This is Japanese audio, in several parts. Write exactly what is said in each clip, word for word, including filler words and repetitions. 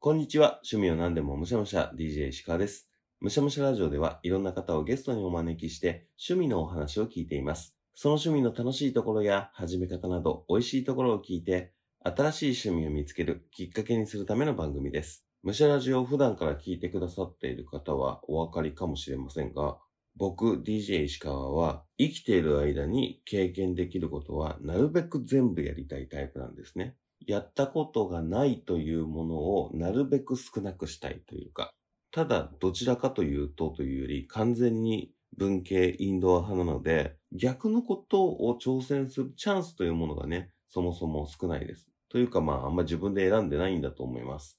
こんにちは。趣味を何でもむしゃむしゃ ディージェー 石川です。むしゃむしゃラジオではいろんな方をゲストにお招きして趣味のお話を聞いています。その趣味の楽しいところや始め方など美味しいところを聞いて新しい趣味を見つけるきっかけにするための番組です。むしゃラジオを普段から聞いてくださっている方はお分かりかもしれませんが、僕 ディージェー 石川は生きている間に経験できることはなるべく全部やりたいタイプなんですね。やったことがないというものをなるべく少なくしたいというか、ただどちらかというとというより完全に文系インドア派なので、逆のことを挑戦するチャンスというものがね、そもそも少ないです。というかまああんま自分で選んでないんだと思います。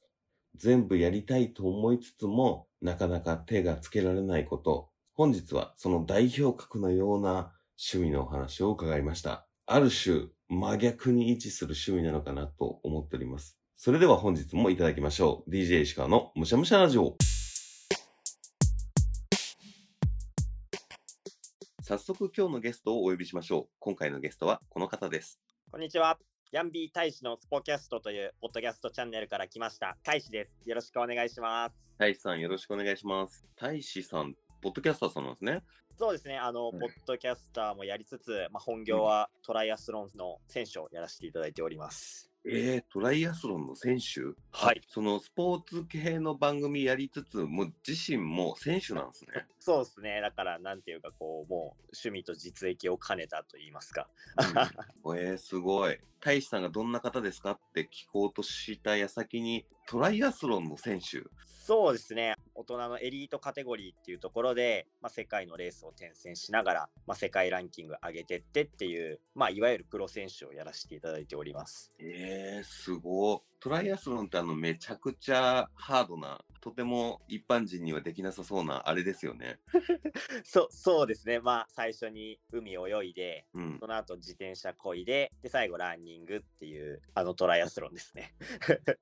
全部やりたいと思いつつもなかなか手がつけられないこと。本日はその代表格のような趣味のお話を伺いました。ある種真逆に位置する趣味なのかなと思っております。それでは本日もいただきましょう。ディージェー 石川のむしゃむしゃラジオ。早速今日のゲストをお呼びしましょう。今回のゲストはこの方です。こんにちは。ヤンビー大使のスポキャストというポッドキャストチャンネルから来ました。大使です。よろしくお願いします。大使さんよろしくお願いします。大使さん、ポッドキャスターさんなんですね。そうですね、あの、うん、ポッドキャスターもやりつつ、まあ、本業はトライアスロンの選手をやらせていただいております。えー、トライアスロンの選手？はい。そのスポーツ系の番組やりつつ、もう自身も選手なんですね。そうですね、だからなんていうかこう、もう趣味と実益を兼ねたと言いますか。うん、えー、すごい。大使さんがどんな方ですかって聞こうとした矢先に、トライアスロンの選手。そうですね。大人のエリートカテゴリーっていうところで、まあ、世界のレースを転戦しながら、まあ、世界ランキング上げてってっていう、まあ、いわゆるプロ選手をやらせていただいております。えー、すごい。トライアスロンってあのめちゃくちゃハードな、とても一般人にはできなさそうなあれですよね。そ, そうですね。まあ最初に海泳いで、うん、その後自転車こいで、で最後ランニングっていうあのトライアスロンですね。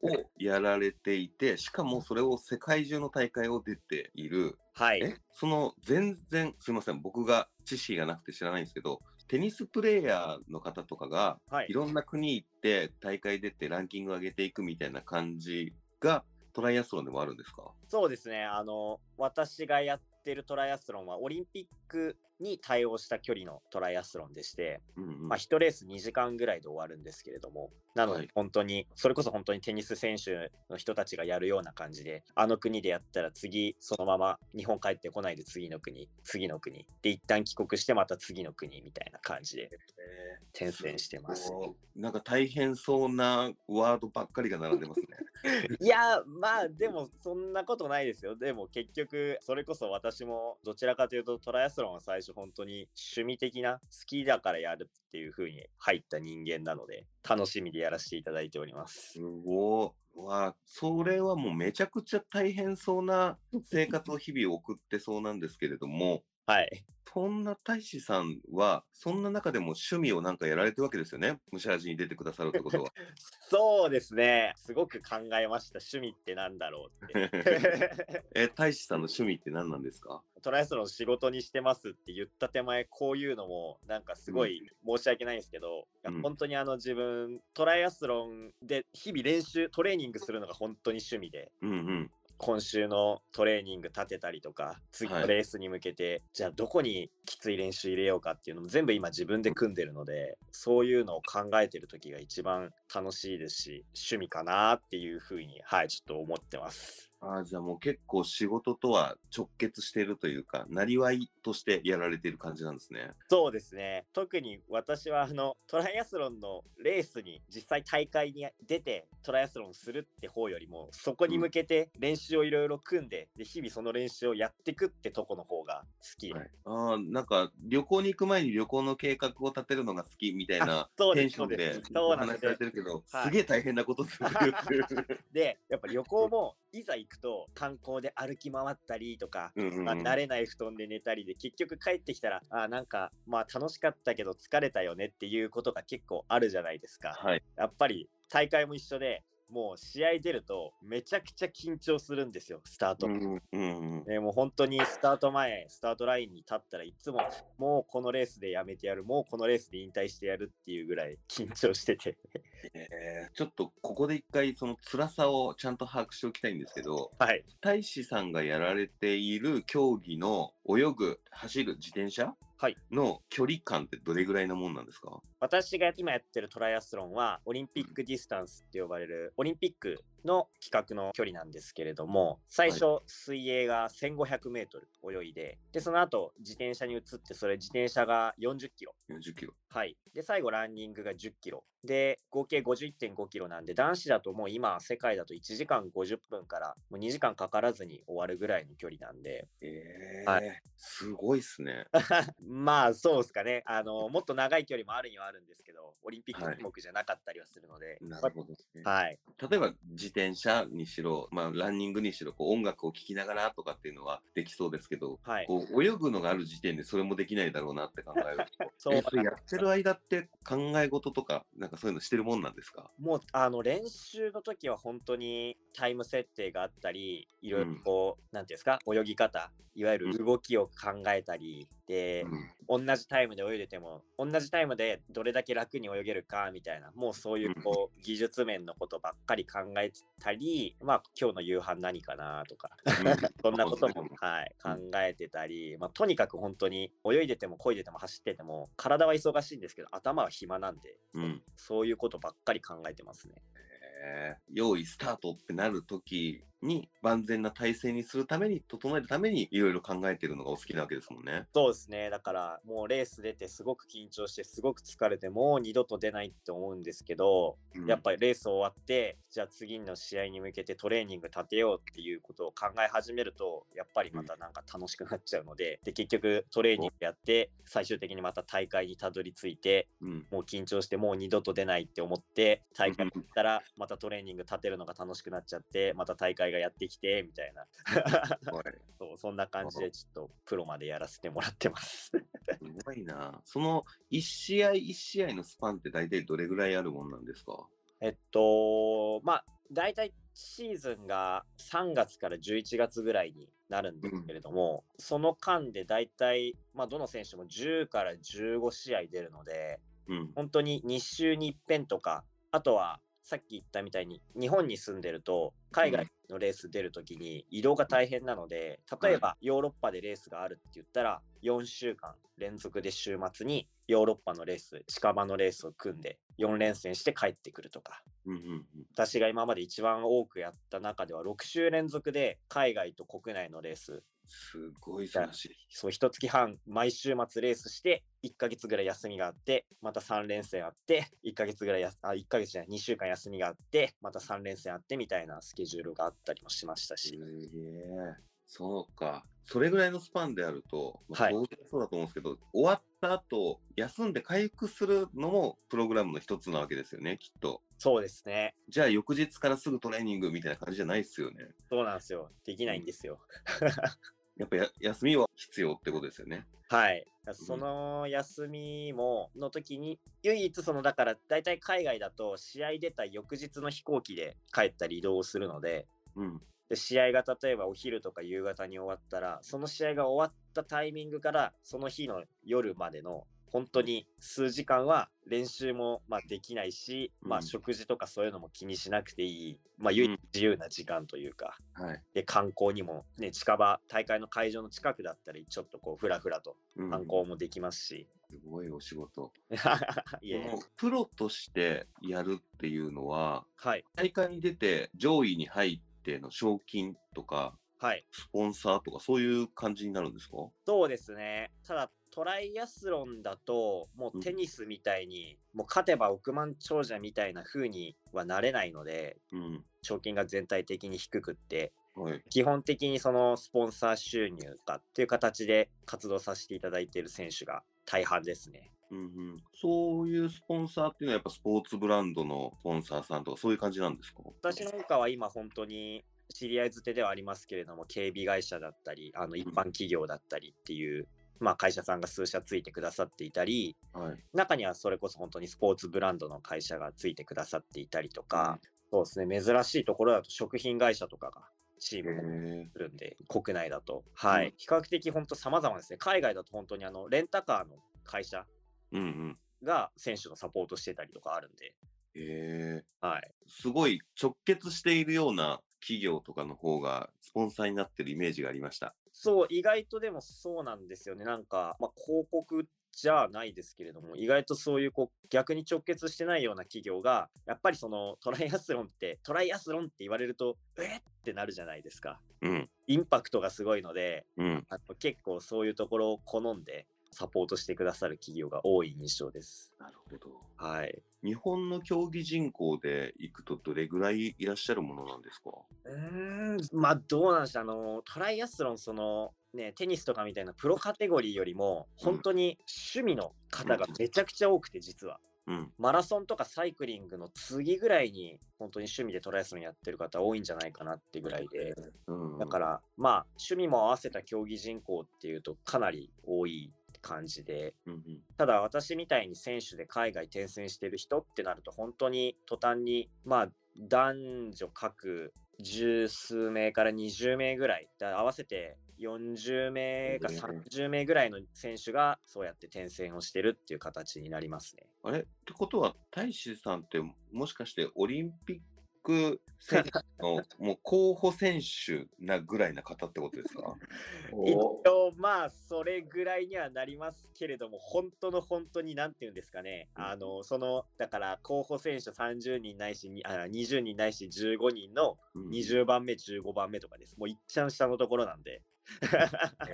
をやられていて、しかもそれを世界中の大会を出ている。はい。え、その全然すいません。僕が知識がなくて知らないんですけど。テニスプレーヤーの方とかが、はい、いろんな国行って大会出てランキング上げていくみたいな感じがトライアスロンでもあるんですか？そうですね、あの私がやってるトライアスロンはオリンピックに対応した距離のトライアスロンでして、うんうんまあ、いちレースにじかんぐらいで終わるんですけれども、なので本当に、はい、それこそ本当にテニス選手の人たちがやるような感じで、あの国でやったら次そのまま日本帰ってこないで次の国次の国で一旦帰国してまた次の国みたいな感じで転戦してます。なんか大変そうなワードばっかりが並んでますね。いやまあでもそんなことないですよ。でも結局それこそ私もどちらかというとトライアスロンは最初本当に趣味的な好きだからやるっていう風に入った人間なので楽しみでやらせていただいております。すごいわ。それはもうめちゃくちゃ大変そうな生活を日々送ってそうなんですけれどもはい。そんな大使さんはそんな中でも趣味をなんかやられてるわけですよね。むしゃらじに出てくださるってことは。そうですね、すごく考えました。趣味ってなんだろうってえ、大使さんの趣味って何なんですか？トライアスロン仕事にしてますって言った手前こういうのもなんかすごい申し訳ないんですけど、うん、本当にあの自分トライアスロンで日々練習トレーニングするのが本当に趣味で、うんうん今週のトレーニング立てたりとか次のレースに向けて、はい、じゃあどこにきつい練習入れようかっていうのも全部今自分で組んでるので、うん、そういうのを考えてる時が一番楽しいですし趣味かなっていうふうにはいちょっと思ってます。あ、じゃあもう結構仕事とは直結しているというかなりわいとしてやられている感じなんですね。そうですね、特に私はあのトライアスロンのレースに実際大会に出てトライアスロンするって方よりもそこに向けて練習をいろいろ組ん で,、うん、で日々その練習をやってくってとこの方が好き、はい、あなんか旅行に行く前に旅行の計画を立てるのが好きみたいなテンションでお話されてるけど す,、はい、すげえ大変なことするでやっぱ旅行もいざ行くと観光で歩き回ったりとか、うんうんまあ、慣れない布団で寝たりで結局帰ってきたらあなんかまあ楽しかったけど疲れたよねっていうことが結構あるじゃないですか、はい、やっぱり大会も一緒でもう試合出るとめちゃくちゃ緊張するんですよスタート、うんうんうん、でもう本当にスタート前スタートラインに立ったらいつももうこのレースでやめてやるもうこのレースで引退してやるっていうぐらい緊張しててえー、ちょっとここで一回その辛さをちゃんと把握しておきたいんですけど、はい、大志さんがやられている競技の泳ぐ、走る、自転車、はい、の距離感ってどれぐらいのもんなんですか？私が今やってるトライアスロンはオリンピックディスタンスって呼ばれるオリンピックの企画の距離なんですけれども、最初水泳がせんごひゃくメートル泳いで、でその後自転車に移って、それ自転車がよんじゅっキロ、よんじゅっキロ、はい、で最後ランニングがじゅっキロで合計 ごじゅってんごキロなんで、男子だともう今世界だといちじかんごじゅっぷんからもうにじかんかからずに終わるぐらいの距離なんで、えーはい、すごいっすね。まあそうですかね、あのもっと長い距離もあるにはあるんですけど、オリンピック種目じゃなかったりはするので、はい、なるほどですね、はい、例えば自転車にしろ、まあ、ランニングにしろこう音楽を聴きながらとかっていうのはできそうですけど、はい、こう泳ぐのがある時点でそれもできないだろうなって考えるとそうえそれやってる間って考え事とかなんかそういうのしてるもんなんですか？もうあの練習の時は本当にタイム設定があったり、いろいろこう、うん、なんていうんですか、泳ぎ方、いわゆる動きを考えたり、うん、で、うん、同じタイムで泳いでても同じタイムでどれだけ楽に泳げるかみたいな、もうそういうこう、うん、技術面のことばっかり考えてたり、まあ今日の夕飯何かなとか、うん、そんなことも、はい、うん、考えてたり、まあ、とにかく本当に泳いでても漕いでても走ってても体は忙しいんですけど頭は暇なんで、うん、そういうことばっかり考えてますね。えー、用意スタートってなるときに万全な体制にするために、整えるためにいろいろ考えてるのがお好きなわけですもんね。そうですね、だからもうレース出てすごく緊張してすごく疲れてもう二度と出ないって思うんですけど、うん、やっぱりレース終わってじゃあ次の試合に向けてトレーニング立てようっていうことを考え始めるとやっぱりまたなんか楽しくなっちゃうので、うん、で結局トレーニングやって最終的にまた大会にたどり着いて、うん、もう緊張してもう二度と出ないって思って大会に行ったらまたトレーニング立てるのが楽しくなっちゃってまた大会がやってきてみたいなそうそんな感じでちょっとプロまでやらせてもらってますすごいな。そのいち試合いち試合のスパンって大体どれぐらいあるもんなんですか？えっとまあ大体シーズンがさんがつからじゅういちがつぐらいになるんですけれども、うん、その間で大体、まあ、どの選手もじゅうからじゅうごしあい出るので、うん、本当にに週にいっぺんとか、あとはさっき言ったみたいに日本に住んでると海外のレース出るときに移動が大変なので、例えばヨーロッパでレースがあるって言ったらよんしゅうかん連続で週末にヨーロッパのレース、近場のレースを組んでよんれんせんして帰ってくるとか、うんうんうん、私が今まで一番多くやった中ではろくしゅうれんぞくで海外と国内のレース、すごい忙しい。そう、いっかげつはん毎週末レースしていっかげつぐらい休みがあって、またさんれんせんあっていっかげつぐらいやあいっかげつじゃないにしゅうかん休みがあってまたさんれんせんあってみたいなスケジュールがあったりもしましたし、そうか、それぐらいのスパンであると、まあはい、そうだと思うんですけど、終わった後休んで回復するのもプログラムの一つなわけですよね、きっと。そうですね。じゃあ翌日からすぐトレーニングみたいな感じじゃないですよね。そうなんですよ、できないんですよやっぱや休みは必要ってことですよね。はい、その休みもの時に唯一そのだからだいたい海外だと試合出た翌日の飛行機で帰ったり移動するので、うん、で試合が例えばお昼とか夕方に終わったらその試合が終わったタイミングからその日の夜までの本当に数時間は練習もまあできないし、うん、まあ、食事とかそういうのも気にしなくていい、まあ、唯一自由な時間というか、うん、はい、で観光にも、ね、近場、大会の会場の近くだったりちょっとこうふらふらと観光もできますし、うん、すごいお仕事いやプロとしてやるっていうのは、はい、大会に出て上位に入っての賞金とか、はい、スポンサーとかそういう感じになるんですか？そうですね。ただトライアスロンだともうテニスみたいに、うん、もう勝てば億万長者みたいな風にはなれないので、うん、賞金が全体的に低くって、はい、基本的にそのスポンサー収入かっていう形で活動させていただいている選手が大半ですね。うんうん、そういうスポンサーっていうのはやっぱスポーツブランドのスポンサーさんとかそういう感じなんですか？私の他は今本当に知り合いづてではありますけれども、警備会社だったりあの一般企業だったりっていう、うん、まあ、会社さんが数社ついてくださっていたり、はい、中にはそれこそ本当にスポーツブランドの会社がついてくださっていたりとか、うん、そうですね、珍しいところだと食品会社とかがチームもするんで、国内だと、はい、うん、比較的本当様々ですね。海外だと本当にあのレンタカーの会社が選手のサポートしてたりとかあるんで、へえ。はい。すごい直結しているような企業とかの方がスポンサーになってるイメージがありました。そう、意外とでもそうなんですよね。なんか、まあ、広告じゃないですけれども、意外とそういうこう逆に直結してないような企業が、やっぱりそのトライアスロンってトライアスロンって言われるとえってなるじゃないですか。うん、インパクトがすごいので、うん、あの結構そういうところを好んでサポートしてくださる企業が多い印象です。なるほど。はい。日本の競技人口でいくとどれぐらいいらっしゃるものなんですか？うーん、まあどうなんでしょう。あのトライアスロンそのねテニスとかみたいなプロカテゴリーよりも本当に趣味の方がめちゃくちゃ多くて、実は。うん、マラソンとかサイクリングの次ぐらいに本当に趣味でトライアスロンやってる方多いんじゃないかなってぐらいで、うん、だからまあ趣味も合わせた競技人口っていうとかなり多い感じで、うんうん、ただ私みたいに選手で海外転戦してる人ってなると本当に途端にまあ男女各十数名からにじゅうめいぐらい合わせてよんじゅうめいかさんじゅうめいぐらいの選手がそうやって転戦をしてるっていう形になりますね。あれってことは大志さんってもしかしてオリンピック選手のもう候補選手なぐらいな方ってことですか？一応まあそれぐらいにはなりますけれども、本当の本当になんていうんですかね、あのそのだから候補選手さんじゅうにんないしあにじゅうにんないしじゅうごにんのにじゅうばんめ、うん、じゅうごばんめとかです。もういっちゃん下のところなんで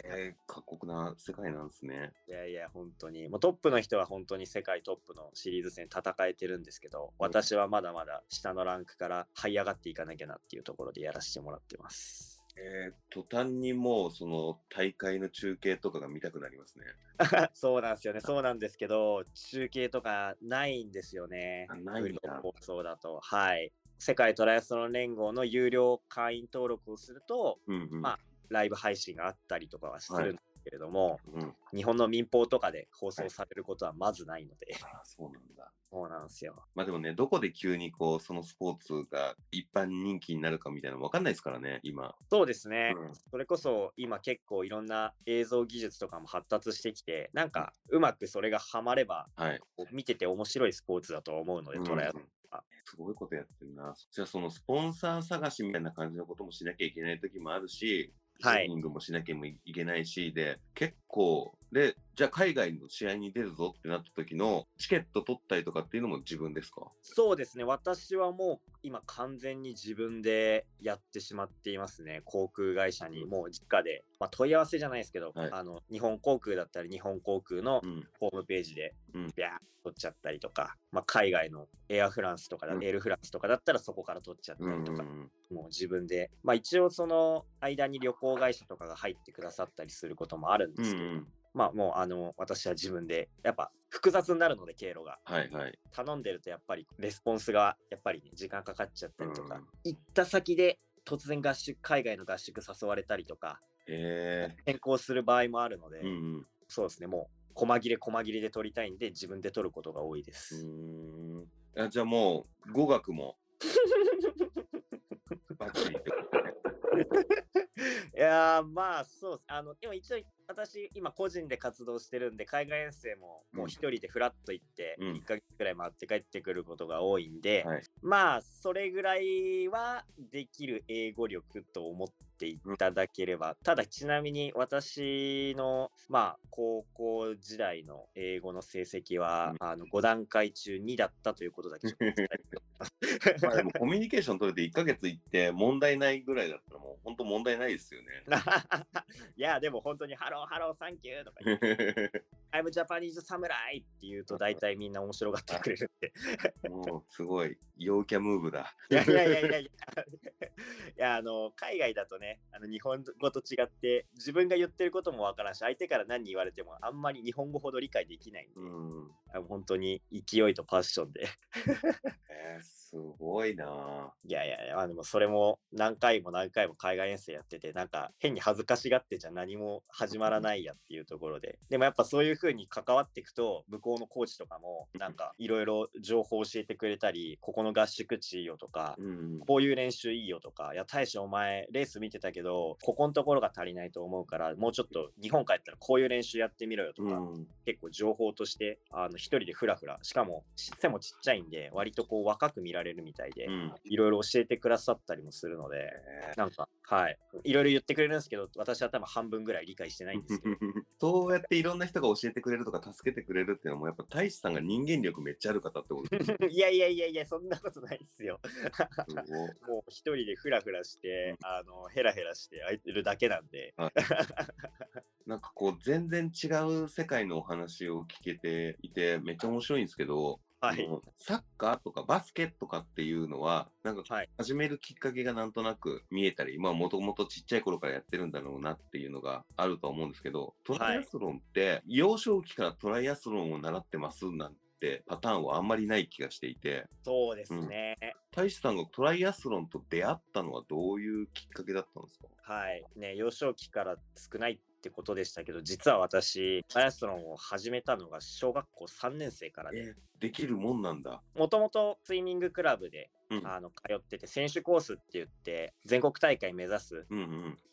えー、過酷な世界なんですね。いやいや本当にもうトップの人は本当に世界トップのシリーズ戦戦えてるんですけど、私はまだまだ下のランクから這い上がっていかなきゃなっていうところでやらせてもらってます。えー、途端にもうその大会の中継とかが見たくなりますねそうなんですよね。そうなんですけど中継とかないんですよね。ないんだ。そうだと、はい、世界トライアスロン連合の有料会員登録をすると、うんうん、まあライブ配信があったりとかはするんですけれども、はい、うん、日本の民放とかで放送されることはまずないので、はい、あ、そうなんだ。そうなんですよ。まあでもね、どこで急にこうそのスポーツが一般人気になるかみたいなの分かんないですからね今。そうですね、うん、それこそ今結構いろんな映像技術とかも発達してきて、なんかうまくそれがハマれば、はい、見てて面白いスポーツだと思うので、トライアスロン、うん、すごいことやってるな。じゃあそのスポンサー探しみたいな感じのこともしなきゃいけない時もあるし、トレーニングもしなきゃいけないしで、結構で、じゃあ海外の試合に出るぞってなった時のチケット取ったりとかっていうのも自分ですか？そうですね、私はもう今完全に自分でやってしまっていますね。航空会社にもう直で、まあ、問い合わせじゃないですけど、はい、あの日本航空だったり日本航空のホームページでビャーッ取っちゃったりとか、まあ、海外のエアフランスとか、うん、エールフランスとかだったらそこから取っちゃったりとか、うんうん、もう自分で、まあ、一応その間に旅行会社とかが入ってくださったりすることもあるんですけど、うんうん、まあもうあの私は自分でやっぱ複雑になるので経路が、はいはい、頼んでるとやっぱりレスポンスがやっぱり、ね、時間かかっちゃったりとか、うん、行った先で突然合宿海外の合宿誘われたりとか、えー、転校する場合もあるので、うんうん、そうですね、もう細切れ細切れで取りたいんで自分で取ることが多いです。うーん、あ、じゃあもう語学もバッチリってことねいやー、まあそうです。あのでも一応私今個人で活動してるんで、海外遠征ももう一人でフラッと行っていっかげつくらい回って帰ってくることが多いんで、うん、はい、まあそれぐらいはできる英語力と思っていただければ、うん、ただちなみに私のまあ高校時代の英語の成績は、うん、あのごだんかいちゅうにだったということだけちょっと伝えておきますまあでもコミュニケーション取れていっかげつ行って問題ないぐらいだったらもう本当問題ないですよねいやでも本当にハローハローサンキューとか言ってI'm Japanese Samurai って言うと大体みんな面白がってくれるってもうすごい陽キャムーブだいやいやいやいやいや、あの海外だとね、あの日本語と違って自分が言ってることもわからんし、相手から何言われてもあんまり日本語ほど理解できないんで、うん、本当に勢いとパッションでえーすごいな。いやいやいや、でもそれも何回も何回も海外遠征やってて、なんか変に恥ずかしがってじゃ何も始まらないやっていうところで、でもやっぱそういう風に関わっていくと向こうのコーチとかもなんかいろいろ情報を教えてくれたり、ここの合宿地いいよとか、うん、こういう練習いいよとか、いや大使お前レース見てたけどここのところが足りないと思うからもうちょっと日本帰ったらこういう練習やってみろよとか、うん、結構情報としてあの一人でフラフラ、しかも背もちっちゃいんで割とこう若く見られるみたいで、いろいろ教えてくださったりもするので、なんかはいいろいろ言ってくれるんですけど、私は多分半分ぐらい理解してないんですけどそうやっていろんな人が教えてくれるとか助けてくれるっていうのもやっぱ大使さんが人間力めっちゃある方ってことですいやいやいやいや、そんなことないですよもう一人でフラフラしてあのヘラヘラして空いてるだけなんで、はいなんかこう全然違う世界のお話を聞けていてめっちゃ面白いんですけど、はい、サッカーとかバスケとかっていうのはなんか始めるきっかけがなんとなく見えたり、まあもともとちっちゃい頃からやってるんだろうなっていうのがあると思うんですけど、トライアスロンって幼少期からトライアスロンを習ってますなんてパターンはあんまりない気がしていて、そうですね、うん、大使さんがトライアスロンと出会ったのはどういうきっかけだったんですか？はいね、幼少期から少ないってことでしたけど、実は私トライアスロンを始めたのが小学校さんねん生からで、ね、できるもんなんだ。もともとスイミングクラブで、うん、あの通ってて、選手コースって言って全国大会目指す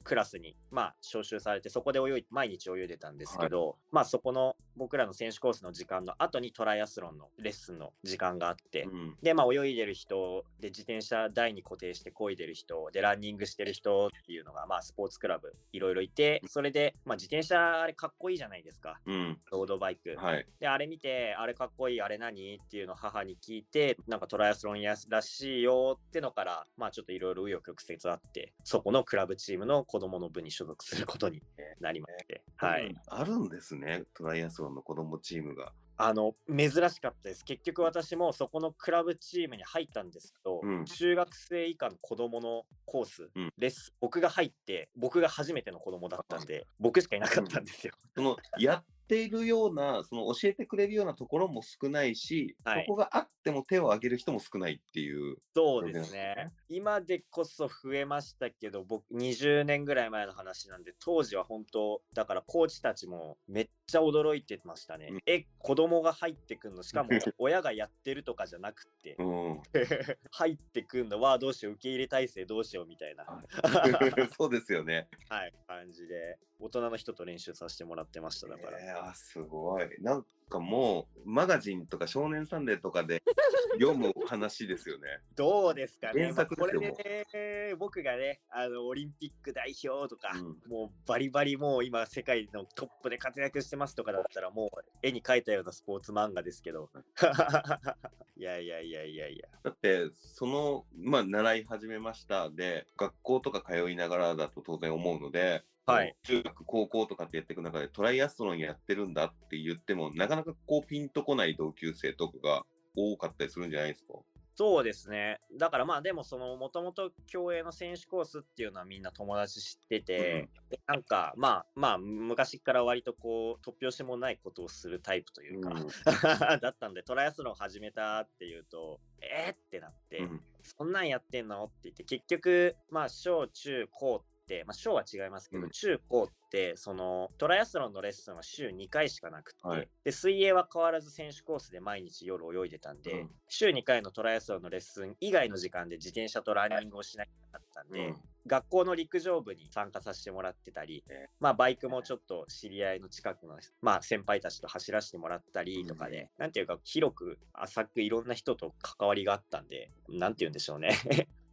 クラスに、うんうん、まあ招集されてそこで泳い毎日泳いでたんですけど、はい、まあそこの僕らの選手コースの時間の後にトライアスロンのレッスンの時間があって、うん、でまあ泳いでる人で自転車台に固定して漕いでる人でランニングしてる人っていうのがまあスポーツクラブいろいろいて、それでまあ自転車あれかっこいいじゃないですか、うん、ロードバイク、はい、であれ見てあれかっこいいあれ何っていうのを母に聞いて、なんかトライアスロンやらしいよってのからまあちょっといろいろ紆余曲折あって、そこのクラブチームの子どもの部に所属することになりまして、えーはいうん、あるんですねトライアスロンの子どもチームが。あの珍しかったです。結局私もそこのクラブチームに入ったんですけど、うん、中学生以下の子どものコースです、うん、僕が入って僕が初めての子どもだったんで僕しかいなかったんですよ、うん、そのやっているようなその教えてくれるようなところも少ないし、はい、そこがあっても手を挙げる人も少ないっていう。そうですね、今でこそ増えましたけど僕にじゅうねんぐらい前の話なんで、当時は本当だからコーチたちもめっちゃ驚いてましたね、うん、え子供子供が入ってくんの、しかも親がやってるとかじゃなくて、うん、入ってくんのはどうしよう受け入れ体制どうしようみたいなそうですよね、はい感じで大人の人と練習させてもらってました。だから、えー、すごい、なんかもうマガジンとか少年サンデーとかで読む話ですよねどうですかね、まあ、これで、ね、僕がねあのオリンピック代表とか、うん、もうバリバリもう今世界のトップで活躍してますとかだったらもう絵に描いたようなスポーツ漫画ですけどいやいやいやいやいや、だってそのまあ習い始めましたで学校とか通いながらだと当然思うので、はい、中学高校とかってやっていく中でトライアスロンやってるんだって言ってもなかなかこうピンとこない同級生とかが多かったりするんじゃないですか？そうですね、だからまあでもそのもともと競泳の選手コースっていうのはみんな友達知ってて、うん、でなんかまあまあ昔から割とこう突拍子もないことをするタイプというか、うん、だったんでトライアスロン始めたっていうとえー、ってなって、うん、そんなんやってんのって言って、結局まあ小中高ってまあ、小は違いますけど、うん、中高ってそのトライアスロンのレッスンは週にかいしかなくて、はい、で水泳は変わらず選手コースで毎日夜泳いでたんで、うん、週にかいのトライアスロンのレッスン以外の時間で自転車とランニングをしなきゃいけなかったんで、うん、学校の陸上部に参加させてもらってたり、まあ、バイクもちょっと知り合いの近くの、まあ、先輩たちと走らせてもらったりとかで、ね、うん、なんていうか広く浅くいろんな人と関わりがあったんで、なんて言うんでしょうね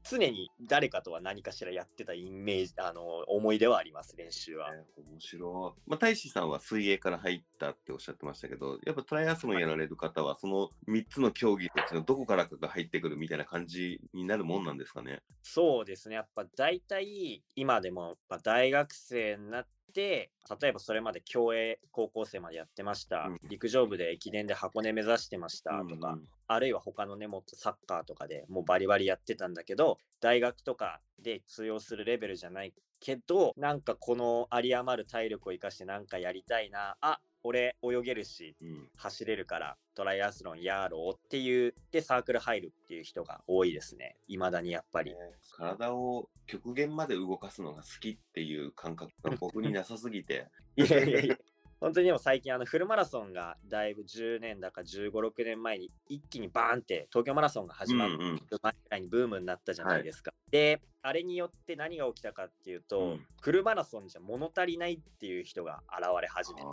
常に誰かとは何かしらやってたイメージ、あの思い出はあります、練習は。えー、面白い。まあ、大使さんは水泳から入ったっておっしゃってましたけど、やっぱトライアスロンやられる方はそのみっつの競技のどこからかが入ってくるみたいな感じになるもんなんですかね？そうですね、やっぱ大体今でも大学生になってで例えばそれまで競泳高校生までやってました、うん、陸上部で駅伝で箱根目指してましたとか、うんうん、あるいは他のねもっとサッカーとかでもうバリバリやってたんだけど大学とかで通用するレベルじゃないけどなんかこの有り余る体力を生かしてなんかやりたいなあ俺泳げるし、うん、走れるからトライアスロンやろうっていうでサークル入るっていう人が多いですね。未だにやっぱり、ね、体を極限まで動かすのが好きっていう感覚が僕になさすぎていやいやいや本当にでも最近あのフルマラソンがだいぶじゅうねんだかじゅうご、ろくねんまえに一気にバーンって東京マラソンが始まる前くらいにブームになったじゃないですか、はい、であれによって何が起きたかっていうと、うん、フルマラソンじゃ物足りないっていう人が現れ始めて、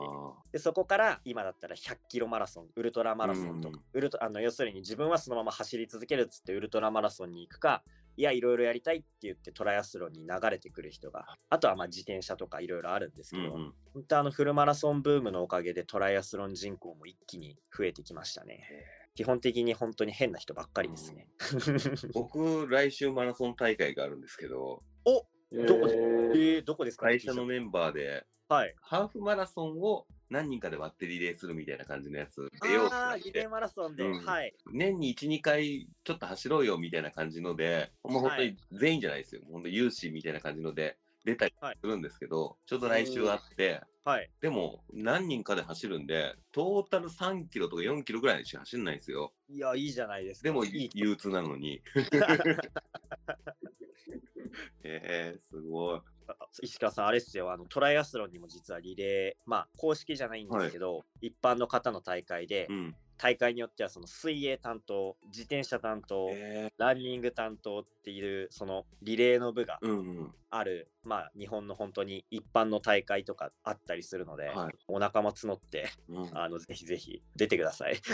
でそこから今だったらひゃっキロマラソン、ウルトラマラソンとか、うん、ウルトあの要するに自分はそのまま走り続けるっつってウルトラマラソンに行くか、いやいろいろやりたいって言ってトライアスロンに流れてくる人が、あとはまあ自転車とかいろいろあるんですけど、うんうん、本当あのフルマラソンブームのおかげでトライアスロン人口も一気に増えてきましたね。基本的に本当に変な人ばっかりですね、うん、僕来週マラソン大会があるんですけど、おどこで、えーえー、どこですか、ね、会社のメンバーで、はい、ハーフマラソンを何人かで割ってリレーするみたいな感じのやつ出ようってなって、リレーマラソンで、うん、はい、年にいち、にかいちょっと走ろうよみたいな感じので、もう本当に全員じゃないですよ、本当有志みたいな感じので出たりするんですけど、はい、ちょっと来週あって、はい、でも何人かで走るんでトータルさんキロとかよんキロぐらいにしか走んないんですよ。いやいいじゃないですか。でもいい憂鬱なのにえー、すごい。石川さんあれっすよ、あのトライアスロンにも実はリレー、まあ公式じゃないんですけど、はい、一般の方の大会で、うん、大会によってはその水泳担当、自転車担当、えー、ランニング担当っていうそのリレーの部がある、うんうん、まあ日本の本当に一般の大会とかあったりするので、はい、お仲間募って、うん、あのぜひぜひ出てくださいチ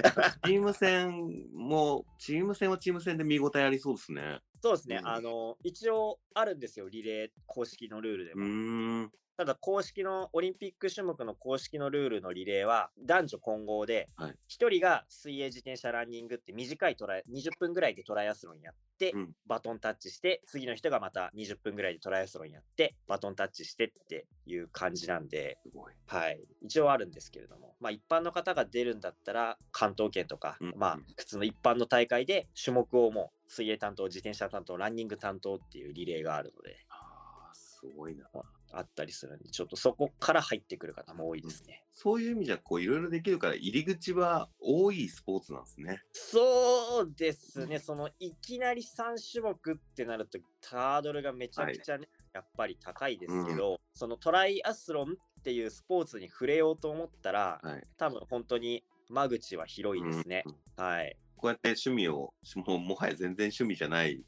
ーム戦もチーム戦はチーム戦で見応えありそうですね。そうですね、うん、あの一応あるんですよリレー公式のルールでも。うーん、ただ公式のオリンピック種目の公式のルールのリレーは男女混合で、はい、ひとりが水泳、自転車、ランニングって短いトライにじゅっぷんぐらいでトライアスロンやって、うん、バトンタッチして次の人がまたにじゅっぷんぐらいでトライアスロンやってバトンタッチしてっていう感じなんで、すごい、はい、一応あるんですけれども、まあ、一般の方が出るんだったら関東圏とか、うん、まあ、普通の一般の大会で種目をもう水泳担当、自転車担当、ランニング担当っていうリレーがあるので、あー、すごいな、あったりするんで、ちょっとそこから入ってくる方も多いですね。うん、そういう意味じゃこういろいろできるから入り口は多いスポーツなんですね。そうですね、うん、そのいきなりさんしゅもくってなるとハードルがめちゃくちゃね、はい、やっぱり高いですけど、うん、そのトライアスロンっていうスポーツに触れようと思ったら、はい、多分本当に間口は広いですね。うん、はい、こうやって趣味を も, もはや全然趣味じゃない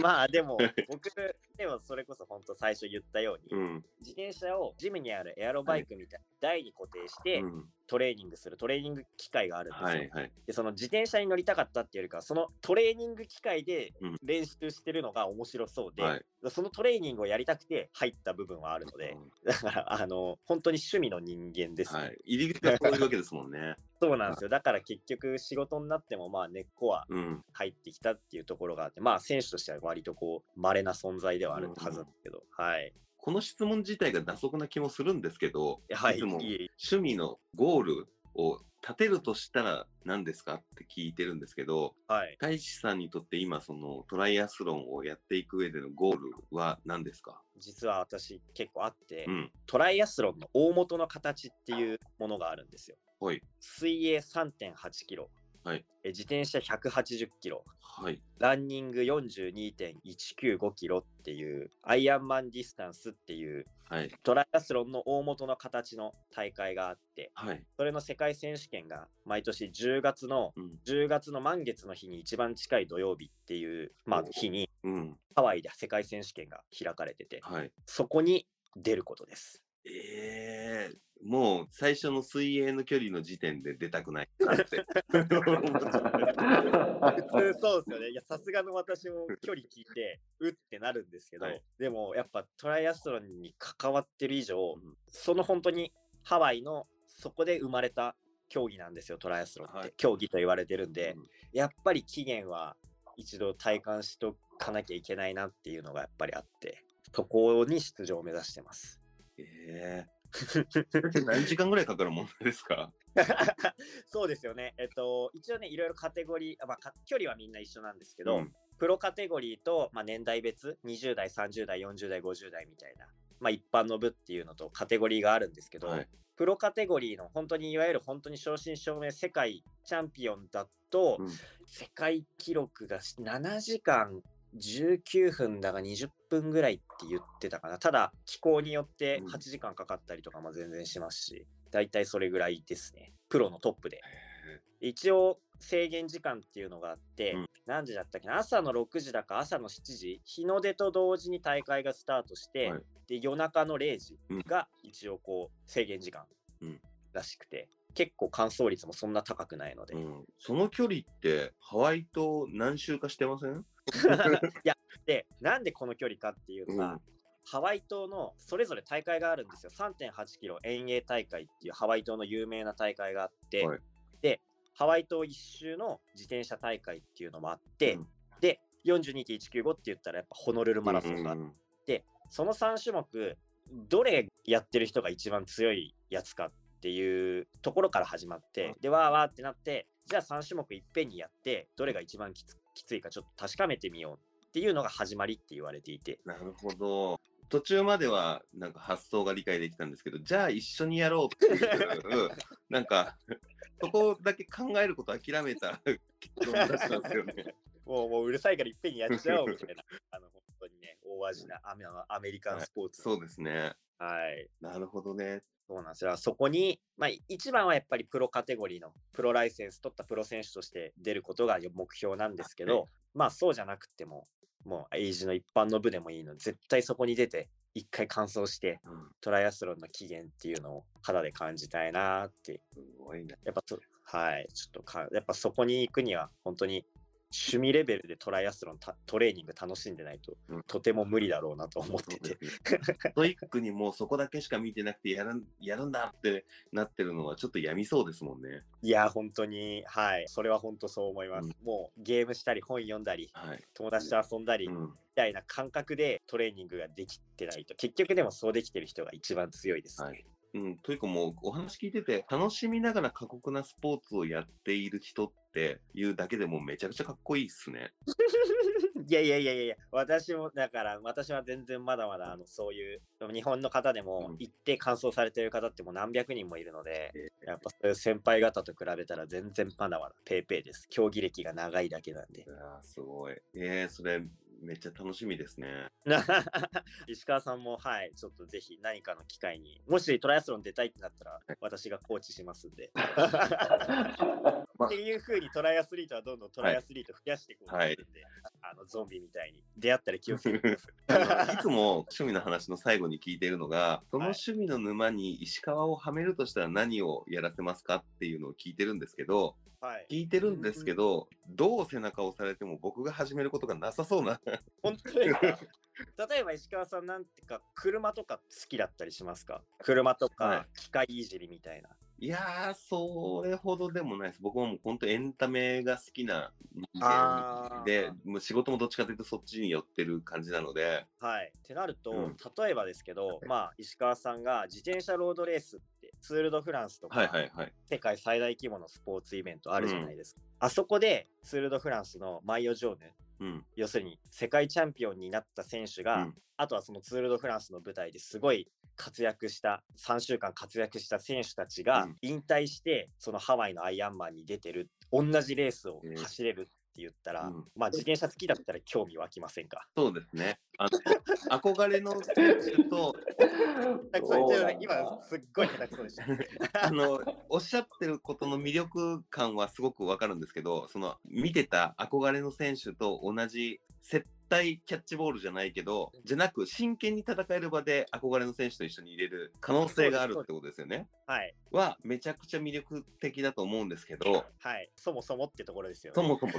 まあでも僕でもそれこそ本当最初言ったように、うん、自転車をジムにあるエアロバイクみたいな台に固定して、はい、トレーニングするトレーニング機械があるんですよ、はいはい、でその自転車に乗りたかったっていうよりかそのトレーニング機械で練習してるのが面白そうで、うん、そのトレーニングをやりたくて入った部分はあるので、うん、だからあの本当に趣味の人間ですね、はい、入り口がそういうわけですもんねそうなんですよ。だから結局仕事になってもまあ根っこは入ってきたっていうところがあって、うん、まあ選手としては割とこう稀な存在ではあるはずですけど、うん、はい。この質問自体が打足な気もするんですけど、はい、いつも趣味のゴールを立てるとしたら何ですかって聞いてるんですけど、はい、大志さんにとって今そのトライアスロンをやっていく上でのゴールは何ですか？実は私結構あって、うん、トライアスロンの大元の形っていうものがあるんですよ。はい、水泳 さんてんはちキロ、はい、自転車ひゃくはちじゅっキロ、はい、ランニング よんじゅうにてんいちきゅうごキロっていうアイアンマンディスタンスっていう、はい、トライアスロンの大元の形の大会があって、はい、それの世界選手権が毎年じゅうがつの、うん、じゅうがつの満月の日に一番近い土曜日っていう、まあ、日に、うん、ハワイで世界選手権が開かれてて、はい、そこに出ることです。えー、もう最初の水泳の距離の時点で出たくないなって普通そうですよね。いや、さすがの私も距離聞いてうってなるんですけど、はい、でもやっぱトライアスロンに関わってる以上、うん、その本当にハワイのそこで生まれた競技なんですよトライアスロンって、はい、競技と言われてるんで、うん、やっぱり起源は一度体感しとかなきゃいけないなっていうのがやっぱりあって、そこに出場を目指してます。えー何時間ぐらいかかるものですか？そうですよね。えっと一応ね、いろいろカテゴリー、まあ、距離はみんな一緒なんですけど、うん、プロカテゴリーと、まあ、年代別にじゅうだい、さんじゅうだい、よんじゅうだい、ごじゅうだいみたいなまあ、一般の部っていうのとカテゴリーがあるんですけど、はい、プロカテゴリーの本当にいわゆる本当に正真正銘世界チャンピオンだと、うん、世界記録がななじかんじゅうきゅうふんだがにじゅっぷんぐらいって言ってたかな。ただ気候によってはちじかんかかったりとかも全然しますし、だいたいそれぐらいですね、プロのトップで。一応制限時間っていうのがあって、うん、何時だったっけな、朝のろくじだか朝のしちじ、日の出と同時に大会がスタートして、はい、で夜中のれいじが一応こう制限時間らしくて、うん、結構完走率もそんな高くないので、うん、その距離ってハワイと何周かしてません？いや、でなんでこの距離かっていうのが、うん、ハワイ島のそれぞれ大会があるんですよ。 さんてんはちキロ遠泳大会っていうハワイ島の有名な大会があって、はい、でハワイ島一周の自転車大会っていうのもあって、うん、で よんじゅうにてんいちきゅうご って言ったらやっぱホノルルマラソンがあって、うんうんうん、そのさんしゅもくどれやってる人が一番強いやつかっていうところから始まって、うん、でわーわーってなって、じゃあさんしゅもくいっぺんにやってどれが一番き つ, きついかちょっと確かめてみようっていうのが始まりって言われていて。なるほど。途中まではなんか発想が理解できたんですけど、じゃあ一緒にやろうっていう、うん、なんかそこだけ考えること諦めた結論出したんですよね。もうもううるさいからいっぺんにやっちゃおうみたいな、あの本当にね大味なアメ、アメリカンスポーツ、はい、そうですね、はい、なるほどね。そうなんですよ。そこに、まあ、一番はやっぱりプロカテゴリーのプロライセンス取ったプロ選手として出ることが目標なんですけど、はい、まあそうじゃなくてももうエイジの一般の部でもいいの、絶対そこに出て一回完走して、うん、トライアスロンの起源っていうのを肌で感じたいなって。すごいね。やっぱそ、はい、ちょっとかやっぱそこに行くには本当に趣味レベルでトライアスロントレーニング楽しんでないと、うん、とても無理だろうなと思ってて、ストイックにもうそこだけしか見てなくてやる、やるんだってなってるのはちょっと病みそうですもんね。いや本当に、はい、それは本当そう思います、うん、もうゲームしたり本読んだり、はい、友達と遊んだり、うん、みたいな感覚でトレーニングができてないと結局でもそうできてる人が一番強いですね、はい、うん、というかもうお話聞いてて楽しみながら過酷なスポーツをやっている人っていうだけでもめちゃくちゃかっこいいっすね。いやいやいやいや、私もだから私は全然まだまだあのそういう日本の方でも行って完走されてる方ってもう何百人もいるので、うん、やっぱそういう先輩方と比べたら全然まだまだペーペーです。競技歴が長いだけなんで。あ、すごい。えー、それめっちゃ楽しみですね。石川さんも、はい、ちょっとぜひ何かの機会に、もしトライアスロン出たいってなったら私がコーチしますんで、まあ、っていう風にトライアスリートはどんどんトライアスリート増やしていこうとしてるんで、はい、あのゾンビみたいに出会ったら気をつけてください。いつも趣味の話の最後に聞いているのが、その趣味の沼に石川をはめるとしたら何をやらせますかっていうのを聞いてるんですけど、はい、聞いてるんですけど、うん、どう背中を押されても僕が始めることがなさそうな。本当に例えば石川さんなんてか車とか好きだったりしますか？車とか機械いじりみたいな、はい、いやーそれほどでもないです。僕はもう本当エンタメが好きな人で、もう仕事もどっちかというとそっちに寄ってる感じなので、はい、ってなると、うん、例えばですけど、まあ、石川さんが自転車ロードレースってツール・ド・フランスとか、はいはいはい、世界最大規模のスポーツイベントあるじゃないですか、うん、あそこでツール・ド・フランスのマイオジョーヌ、うん、要するに世界チャンピオンになった選手が、うん、あとはそのツール・ド・フランスの舞台ですごい活躍したさんしゅうかん活躍した選手たちが引退して、うん、そのハワイのアイアンマンに出てる同じレースを走れるって言ったら、うん、まあ自転車好きだったら興味湧きませんか？そうですね。あの憧れの選手と今すっごい下手くそでしたあのおっしゃってることの魅力感はすごくわかるんですけど、その見てた憧れの選手と同じセット絶対キャッチボールじゃないけどじゃなく真剣に戦える場で憧れの選手と一緒に入れる可能性があるってことですよね。はい、はめちゃくちゃ魅力的だと思うんですけど、はい、そもそもってところですよね。そもそも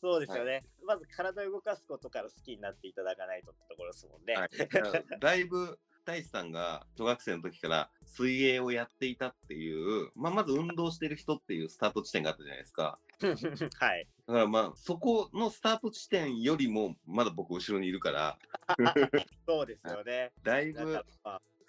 そうですよね、はい、まず体を動かすことから好きになっていただかないとってところですもんね、はい、だ, だいぶ大志さんが小学生の時から水泳をやっていたっていう、まあ、まず運動してる人っていうスタート地点があったじゃないですか。はい。だからまあそこのスタート地点よりもまだ僕後ろにいるから。そうですよね。だいぶ、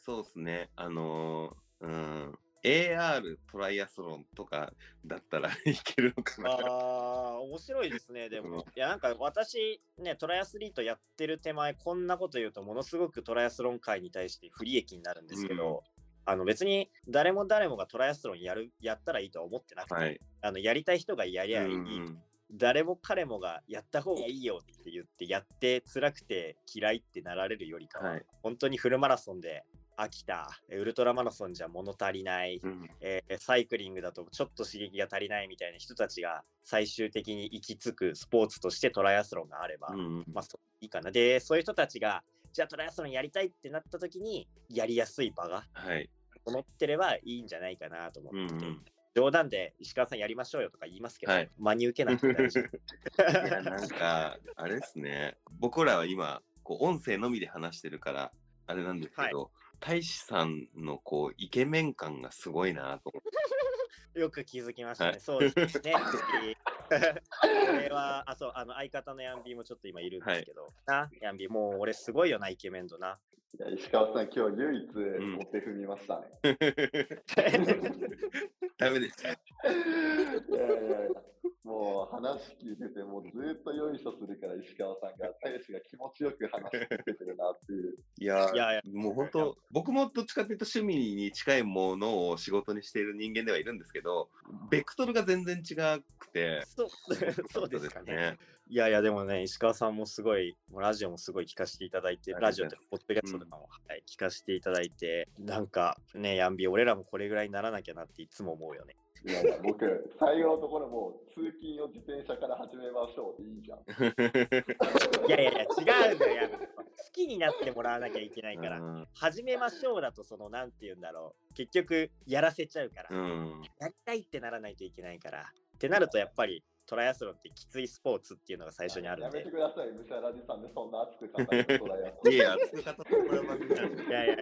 そうですね。あのー、うん。エーアール トライアスロンとかだったらいけるのかな。あ、面白いですね。でもいや、なんか私ね、トライアスリートやってる手前こんなこと言うとものすごくトライアスロン界に対して不利益になるんですけど、うん、あの別に誰も誰もがトライアスロンやるやったらいいとは思ってなくて、はい、あのやりたい人がやりゃいい、うん、誰も彼もがやった方がいいよって言ってやって辛くて嫌いってなられるよりかは、はい、本当にフルマラソンで飽きた、ウルトラマラソンじゃ物足りない、うん、えー、サイクリングだとちょっと刺激が足りないみたいな人たちが最終的に行き着くスポーツとしてトライアスロンがあれば、うん、まあいいかな。で、そういう人たちがじゃあトライアスロンやりたいってなった時にやりやすい場が、はい、思ってればいいんじゃないかなと思ってて、うんうん、冗談で石川さんやりましょうよとか言いますけど、はい、真に受けなくて大丈夫。いや、なんかあれですね、僕らは今こう音声のみで話してるからあれなんですけど、はい、大志さんのこうイケメン感がすごいなと思ってよく気づきましたね、はい、そうですね。俺はあそうあの相方のヤンビーもちょっと今いるんですけど、はい、なヤンビーもう俺すごいよなイケメン度な。いや、石川さん今日唯一持って踏みましたね、うん、ダメでした。いやいやいや、もう話聞いててもうずっとよいしょするから石川さんが大志が気持ちよく話してくれるなっていう。いやいやいや、もう本当僕もどっちかというと趣味に近いものを仕事にしている人間ではいるんですけど、ベクトルが全然違くて。そうそうですかね。いやいや、でもね、石川さんもすごい、もうラジオもすごい聞かせていただいて、ラジオってポッドキャストとかも、うん、はい、聞かせていただいて、なんかね、ヤンビー俺らもこれぐらいにならなきゃなっていつも思うよね。いやいや、僕、最後のところもう通勤を自転車から始めましょうでいいじゃん。いやいやいや、違うんだよ。好きになってもらわなきゃいけないから、うん、始めましょうだと、その、なんて言うんだろう、結局やらせちゃうから、うん、やりたいってならないといけないから、ってなるとやっぱり、トライアスロンってきついスポーツっていうのが最初にあるんで。やめてください、ムシャラジさんでそんな熱く語るトライアスロン。いや、熱く語ってもらわなきゃいけない。いやいやいや、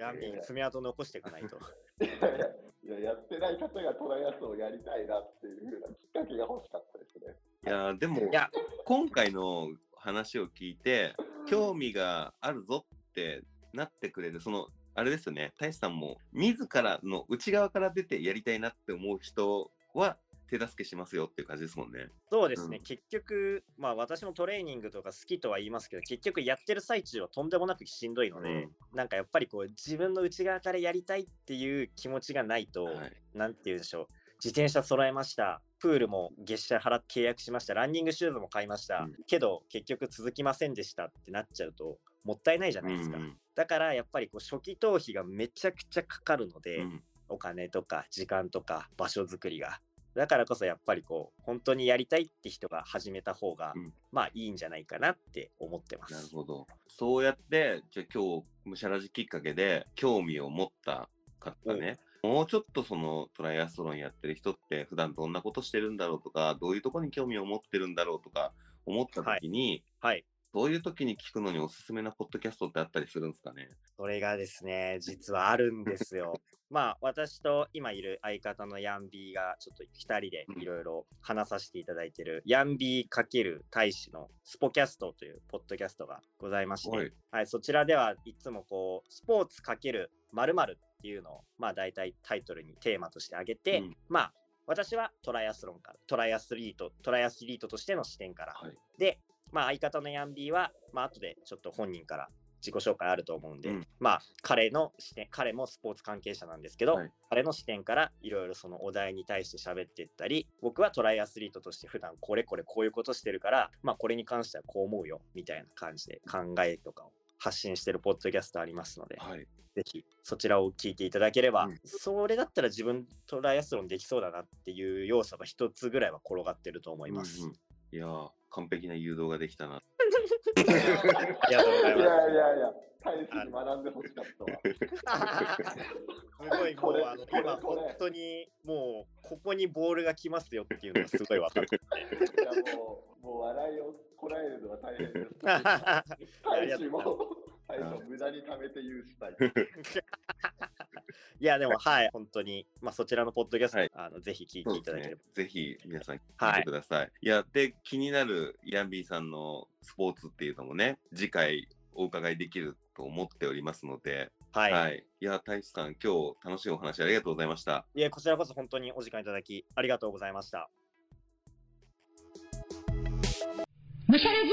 ヤンビー、爪痕残していかないと。いやいや。いや、やってない方がトライアスロンをやりたいなっていう風なきっかけが欲しかったですね。いやでもいや今回の話を聞いて興味があるぞってなってくれる、そのあれですよね、大志さんも自らの内側から出てやりたいなって思う人は手助けしますよっていう感じですもんね。そうですね、うん、結局まあ私もトレーニングとか好きとは言いますけど、結局やってる最中はとんでもなくしんどいので、うん、なんかやっぱりこう自分の内側からやりたいっていう気持ちがないと、はい、なんて言うんでしょう、自転車揃えました、プールも月謝払って契約しました、ランニングシューズも買いました、うん、けど結局続きませんでしたってなっちゃうともったいないじゃないですか、うんうん、だからやっぱりこう初期投資がめちゃくちゃかかるので、うん、お金とか時間とか場所作りが、だからこそやっぱりこう本当にやりたいって人が始めた方が、うん、まあいいんじゃないかなって思ってます。なるほど。そうやってじゃあ今日むしゃらじきっかけで興味を持った方ね、うん、もうちょっとそのトライアスロンやってる人って普段どんなことしてるんだろうとか、どういうとこに興味を持ってるんだろうとか思った時に、はいはい、どういう時に聞くのにおすすめなポッドキャストってあったりするんですかね。それがですね、実はあるんですよ。まあ私と今いる相方のヤンビーがちょっとふたりでいろいろ話させていただいてる、うん、ヤンビー×大志のスポキャストというポッドキャストがございまして、はい、そちらではいつもこうスポーツ×〇〇っていうのをまあ大体タイトルにテーマとして挙げて、うん、まあ私はトライアスロンからトライアスリートトライアスリートとしての視点から、はい、でまあ相方のヤンビーはまあ後でちょっと本人から自己紹介あると思うんで、うん、まあ彼の視点、彼もスポーツ関係者なんですけど、はい、彼の視点からいろいろそのお題に対して喋っていったり、僕はトライアスリートとして普段これこれこういうことしてるから、まあこれに関してはこう思うよみたいな感じで考えとかを発信してるポッドキャストありますので、はい、ぜひそちらを聞いていただければ、うん、それだったら自分トライアスロンできそうだなっていう要素が一つぐらいは転がってると思います。うんうん、いやー完璧な誘導ができたな。いやいやいや、大志に学んでほしかったわ。すごい、もうあの今本当にもうここにボールが来ますよっていうのがすごい分かって。いやもうもう笑いをこらえるのは大変です。大志も大志を無駄に貯めて言うしたい。いやでもはい、本当にまあそちらのポッドキャスト、はい、あのぜひ聞いていただければ、ね、ぜひ皆さん聞いてください。はい、いやで気になるヤンビーさんのスポーツっていうのもね、次回お伺いできると思っておりますので、はい、はい、いや太一さん、今日楽しいお話ありがとうございました。いや、こちらこそ本当にお時間いただきありがとうございました。むしゃらじ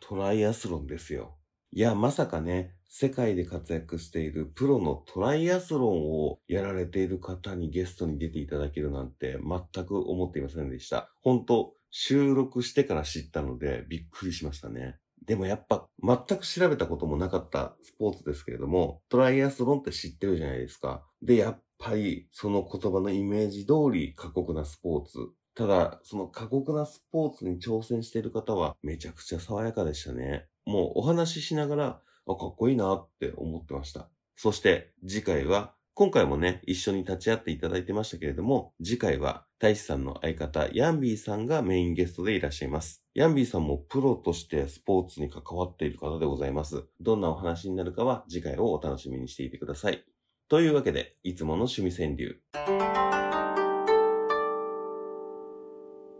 トライアスロンですよ。いや、まさかね、世界で活躍しているプロのトライアスロンをやられている方にゲストに出ていただけるなんて全く思っていませんでした。本当、収録してから知ったのでびっくりしましたね。でもやっぱ全く調べたこともなかったスポーツですけれども、トライアスロンって知ってるじゃないですか。で、やっぱりその言葉のイメージ通り過酷なスポーツ。ただ、その過酷なスポーツに挑戦している方はめちゃくちゃ爽やかでしたね。もうお話ししながら、あ、かっこいいなって思ってました。そして次回は、今回もね、一緒に立ち会っていただいてましたけれども、次回は太一さんの相方、ヤンビーさんがメインゲストでいらっしゃいます。ヤンビーさんもプロとしてスポーツに関わっている方でございます。どんなお話になるかは次回をお楽しみにしていてください。というわけで、いつもの趣味川柳。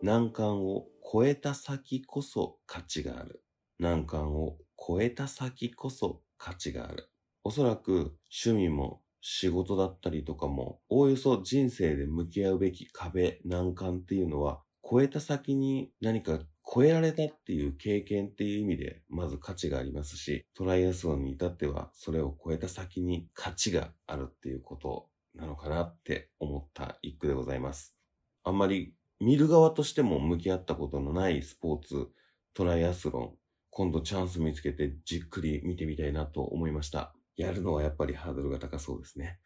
難関を超えた先こそ価値がある。難関を超えた先こそ価値がある。おそらく趣味も仕事だったりとかも、おおよそ人生で向き合うべき壁、難関っていうのは、超えた先に何か超えられたっていう経験っていう意味でまず価値がありますし、トライアスロンに至ってはそれを超えた先に価値があるっていうことなのかなって思った一句でございます。あんまり見る側としても向き合ったことのないスポーツ、トライアスロン、今度チャンス見つけてじっくり見てみたいなと思いました。やるのはやっぱりハードルが高そうですね。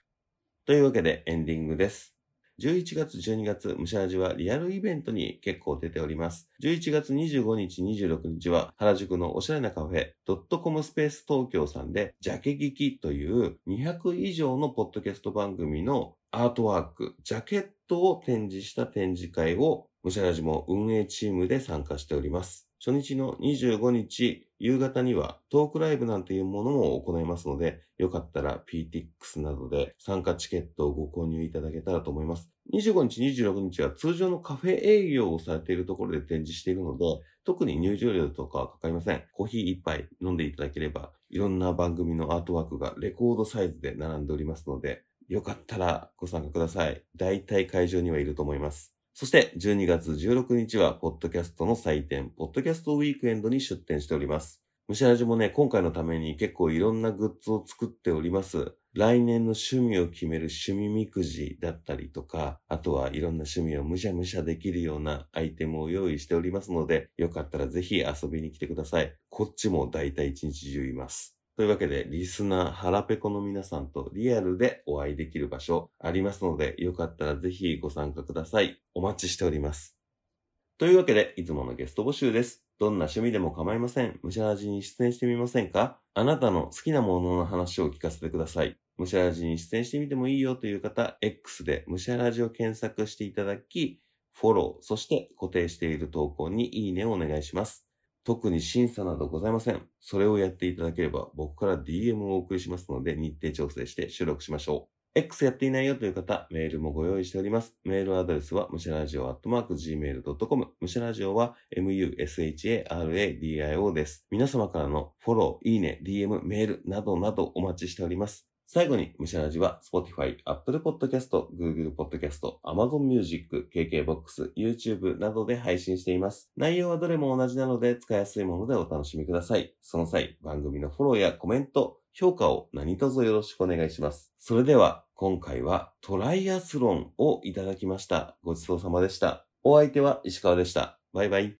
というわけでエンディングです。じゅういちがつ、じゅうにがつ、むしゃらじはリアルイベントに結構出ております。じゅういちがつにじゅうごにち、にじゅうろくにちは原宿のおしゃれなカフェドットコムスペース東京さんでジャケ聞きというにひゃくいじょうのポッドキャスト番組のアートワーク、ジャケットを展示した展示会をむしゃらじも運営チームで参加しております。初日のにじゅうごにち夕方にはトークライブなんていうものも行いますので、よかったら ピーティーエックス などで参加チケットをご購入いただけたらと思います。にじゅうごにち、にじゅうろくにちは通常のカフェ営業をされているところで展示しているので、特に入場料とかはかかりません。コーヒー一杯飲んでいただければ、いろんな番組のアートワークがレコードサイズで並んでおりますので、よかったらご参加ください。大体会場にはいると思います。そしてじゅうにがつじゅうろくにちはポッドキャストの祭典ポッドキャストウィークエンドに出展しております。むしゃらじもね、今回のために結構いろんなグッズを作っております。来年の趣味を決める趣味みくじだったりとか、あとはいろんな趣味をむしゃむしゃできるようなアイテムを用意しておりますので、よかったらぜひ遊びに来てください。こっちもだいたい一日中います。というわけで、リスナー腹ペコの皆さんとリアルでお会いできる場所ありますので、よかったらぜひご参加ください。お待ちしております。というわけで、いつものゲスト募集です。どんな趣味でも構いません。むしゃらじに出演してみませんか？あなたの好きなものの話を聞かせてください。むしゃらじに出演してみてもいいよという方、X でむしゃらじを検索していただき、フォロー、そして固定している投稿にいいねをお願いします。特に審査などございません。それをやっていただければ僕から ディーエム をお送りしますので、日程調整して収録しましょう。X やっていないよという方、メールもご用意しております。メールアドレスはむしゃらじお アットマークジーメールドットコム。むしゃらじおは エムユーエスエイチエーアールエーディーアイオー です。皆様からのフォロー、いいね、ディーエム、メールなどなどお待ちしております。最後に、むしゃらじは Spotify、Apple Podcast、Google Podcast、Amazon Music、ケーケーボックス、YouTube などで配信しています。内容はどれも同じなので使いやすいものでお楽しみください。その際、番組のフォローやコメント、評価を何卒よろしくお願いします。それでは、今回はトライアスロンをいただきました。ごちそうさまでした。お相手は石川でした。バイバイ。